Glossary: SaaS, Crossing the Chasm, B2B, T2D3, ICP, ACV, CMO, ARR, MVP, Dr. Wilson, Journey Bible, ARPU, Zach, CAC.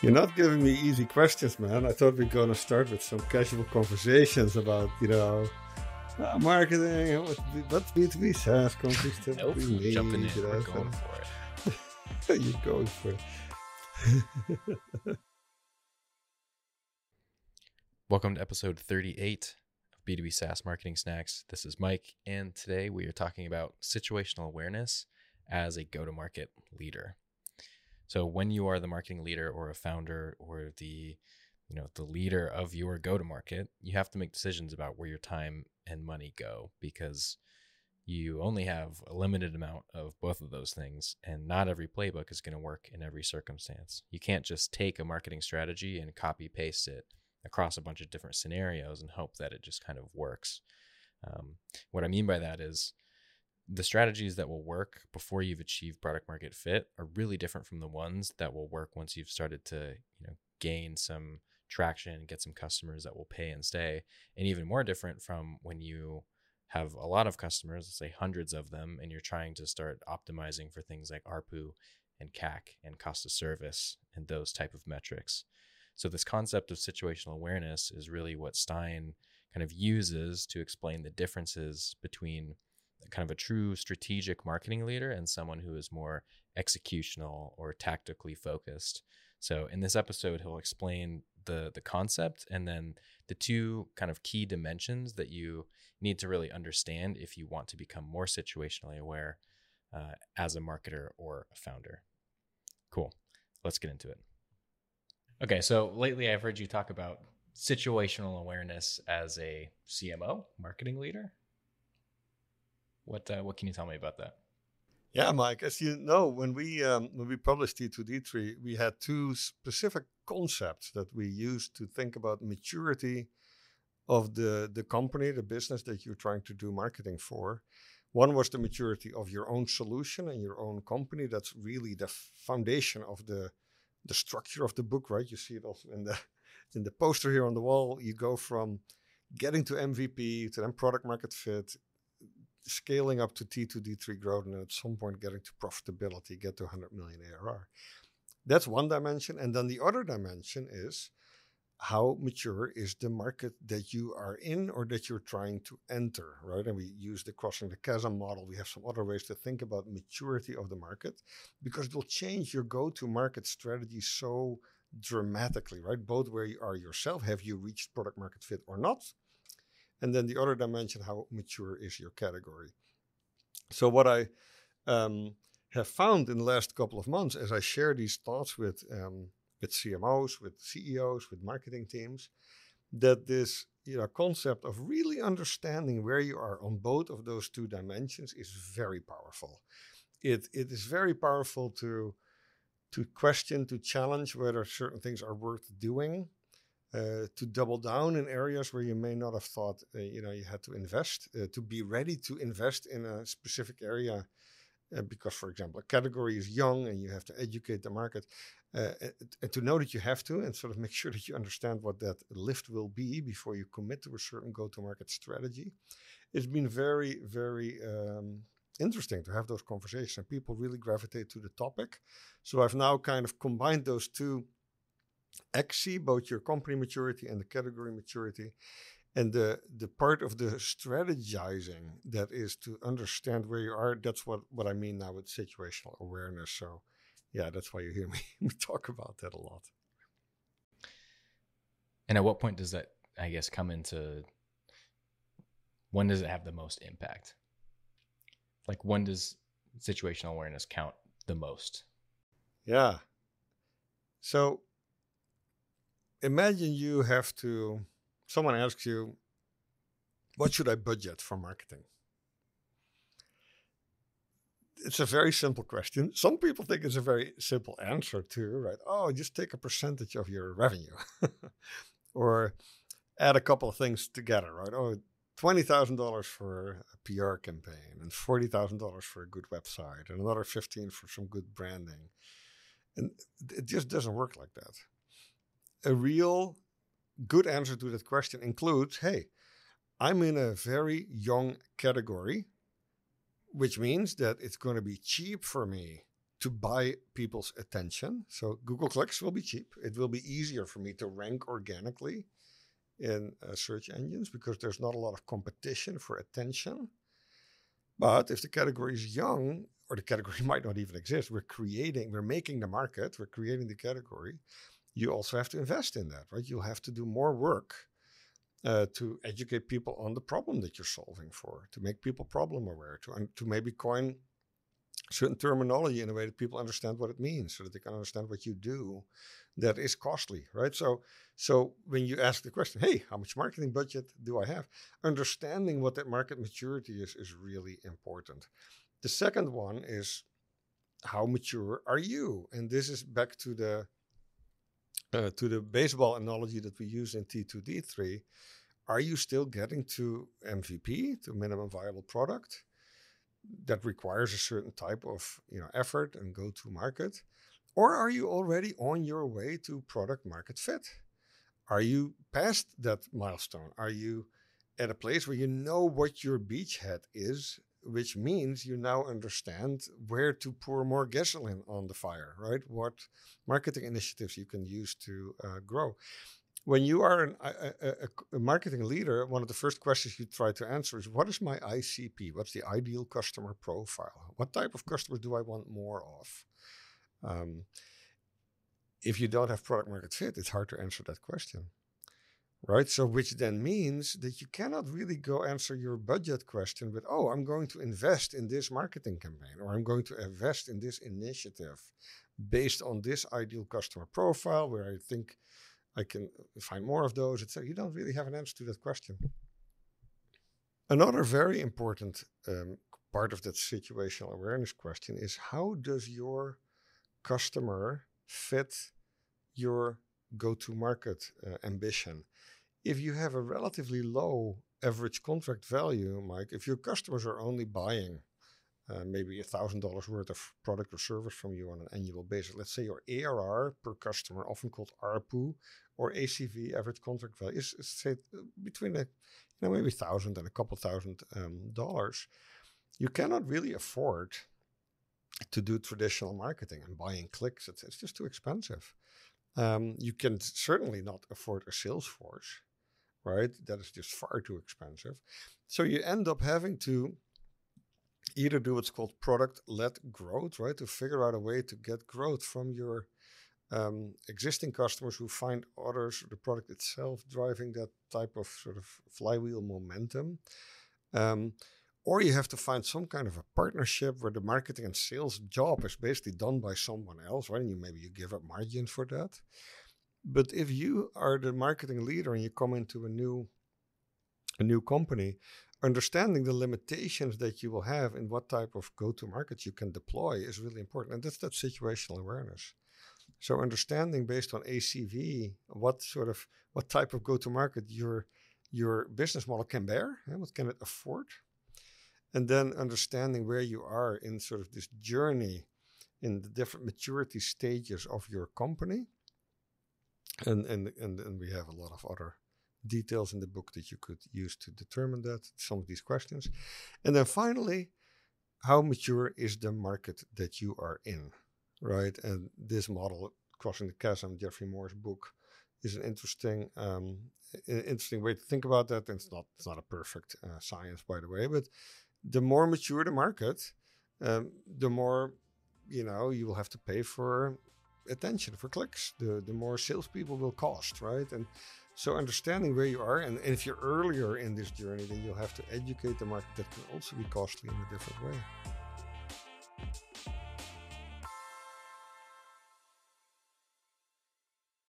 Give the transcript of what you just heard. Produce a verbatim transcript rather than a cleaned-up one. You're not giving me easy questions, man. I thought we were going to start with some casual conversations about, you know, uh, marketing, what, what B two B SaaS companies typically nope, need. Jumping in, we're going for it. You're going for it. Welcome to episode thirty-eight of B two B SaaS Marketing Snacks. This is Mike, and today we are talking about situational awareness as a go-to-market leader. So when you are the marketing leader or a founder or the, you know, the leader of your go-to-market, you have to make decisions about where your time and money go, because you only have a limited amount of both of those things, and not every playbook is going to work in every circumstance. You can't just take a marketing strategy and copy paste it across a bunch of different scenarios and hope that it just kind of works. Um, what I mean by that is, the strategies that will work before you've achieved product market fit are really different from the ones that will work once you've started to, you know, gain some traction, get some customers that will pay and stay, and even more different from when you have a lot of customers, let's say hundreds of them, and you're trying to start optimizing for things like A R P U and C A C and cost of service and those type of metrics. So this concept of situational awareness is really what Stein kind of uses to explain the differences between kind of a true strategic marketing leader and someone who is more executional or tactically focused. So in this episode, he'll explain the the concept and then the two kind of key dimensions that you need to really understand if you want to become more situationally aware uh, as a marketer or a founder. Cool. Let's get into it. Okay. So lately I've heard you talk about situational awareness as a C M O, marketing leader. What uh, what can you tell me about that? Yeah, Mike, as you know, when we um, when we published T two D three, we had two specific concepts that we used to think about maturity of the, the company, the business that you're trying to do marketing for. One was the maturity of your own solution and your own company. That's really the foundation of the the structure of the book, right? You see it also in the in the poster here on the wall. You go from getting to M V P to then product market fit, scaling up to T two D three growth, and at some point getting to profitability, get to one hundred million A R R. That's one dimension. And then the other dimension is, how mature is the market that you are in or that you're trying to enter, right? And we use the Crossing the Chasm model. We have some other ways to think about maturity of the market, because it will change your go-to-market strategy so dramatically, right? Both where you are yourself, have you reached product market fit or not? And then the other dimension, how mature is your category? So what I um, have found in the last couple of months, as I share these thoughts with um, with C M Os, with C E Os, with marketing teams, that this you know concept of really understanding where you are on both of those two dimensions is very powerful. It it is very powerful to to question, to challenge whether certain things are worth doing. Uh, to double down in areas where you may not have thought uh, you know you had to invest, uh, to be ready to invest in a specific area uh, because, for example, a category is young and you have to educate the market, uh, and to know that you have to, and sort of make sure that you understand what that lift will be before you commit to a certain go-to-market strategy. It's been very, very um, interesting to have those conversations, and people really gravitate to the topic. So I've now kind of combined those two X C, both your company maturity and the category maturity, and the the part of the strategizing that is to understand where you are. That's what what I mean now with situational awareness. So yeah, that's why you hear me we talk about that a lot. And at what point does that, I guess, come into, when does it have the most impact? Like, when does situational awareness count the most? Yeah. So imagine you have to, someone asks you, what should I budget for marketing? It's a very simple question. Some people think it's a very simple answer too, right? Oh, just take a percentage of your revenue or add a couple of things together, right? Oh, twenty thousand dollars for a P R campaign and forty thousand dollars for a good website and another fifteen for some good branding. And it just doesn't work like that. A real good answer to that question includes, hey, I'm in a very young category, which means that it's going to be cheap for me to buy people's attention. So Google clicks will be cheap. It will be easier for me to rank organically in uh, search engines because there's not a lot of competition for attention. But if the category is young, or the category might not even exist, we're creating, we're making the market, we're creating the category. You also have to invest in that, right? You'll have to do more work uh, to educate people on the problem that you're solving for, to make people problem aware, to, un- to maybe coin certain terminology in a way that people understand what it means, so that they can understand what you do. That is costly, right? So, so when you ask the question, hey, how much marketing budget do I have? Understanding what that market maturity is is really important. The second one is, how mature are you? And this is back to the uh, to the baseball analogy that we use in T two D three. Are you still getting to M V P, to minimum viable product? That requires a certain type of, you know, effort and go-to market. Or are you already on your way to product market fit? Are you past that milestone? Are you at a place where you know what your beachhead is, which means you now understand where to pour more gasoline on the fire, right? What marketing initiatives you can use to uh, grow. When you are an, a, a, a marketing leader, one of the first questions you try to answer is, what is my I C P? What's the ideal customer profile? What type of customers do I want more of? Um, if you don't have product market fit, it's hard to answer that question. Right, so which then means that you cannot really go answer your budget question with, oh, I'm going to invest in this marketing campaign, or I'm going to invest in this initiative based on this ideal customer profile where I think I can find more of those, et cetera. You don't really have an answer to that question. Another very important um, part of that situational awareness question is, how does your customer fit your go-to-market uh, ambition? If you have a relatively low average contract value, Mike, if your customers are only buying uh, maybe one thousand dollars worth of product or service from you on an annual basis, let's say your A R R per customer, often called A R P U or A C V, average contract value, is, is say between a, you know, maybe one thousand and a couple thousand um, dollars, you cannot really afford to do traditional marketing and buying clicks. It's, it's just too expensive. Um, you can certainly not afford a sales force, right? That is just far too expensive. So you end up having to either do what's called product-led growth, right? To figure out a way to get growth from your um, existing customers who find others, the product itself, driving that type of sort of flywheel momentum. Um, Or you have to find some kind of a partnership where the marketing and sales job is basically done by someone else, right? And you maybe you give up margin for that. But if you are the marketing leader and you come into a new, a new company, understanding the limitations that you will have and what type of go-to-market you can deploy is really important. And that's that situational awareness. So understanding based on A C V, what sort of, what type of go-to-market your, your business model can bear, yeah? What can it afford? And then understanding where you are in sort of this journey in the different maturity stages of your company. And, and, and, and we have a lot of other details in the book that you could use to determine that, some of these questions. And then finally, how mature is the market that you are in, right? And this model, Crossing the Chasm, Geoffrey Moore's book, is an interesting um, interesting way to think about that. And it's not, it's not a perfect uh, science, by the way, but the more mature the market, um, the more, you know, you will have to pay for attention, for clicks, the, the more salespeople will cost, right? And so understanding where you are, and, and if you're earlier in this journey, then you'll have to educate the market. That can also be costly in a different way.